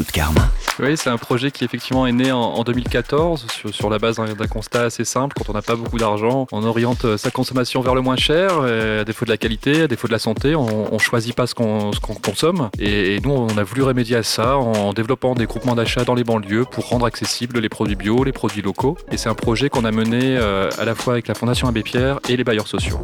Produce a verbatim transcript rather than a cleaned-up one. Écoute Karma. Oui, c'est un projet qui effectivement est né en, en deux mille quatorze sur, sur la base d'un, d'un constat assez simple. Quand on n'a pas beaucoup d'argent, on oriente sa consommation vers le moins cher, à défaut de la qualité, à défaut de la santé, on ne choisit pas ce qu'on, ce qu'on consomme. Et, et nous, on a voulu remédier à ça en développant des groupements d'achat dans les banlieues pour rendre accessibles les produits bio, les produits locaux. Et c'est un projet qu'on a mené à la fois avec la Fondation Abbé Pierre et les bailleurs sociaux.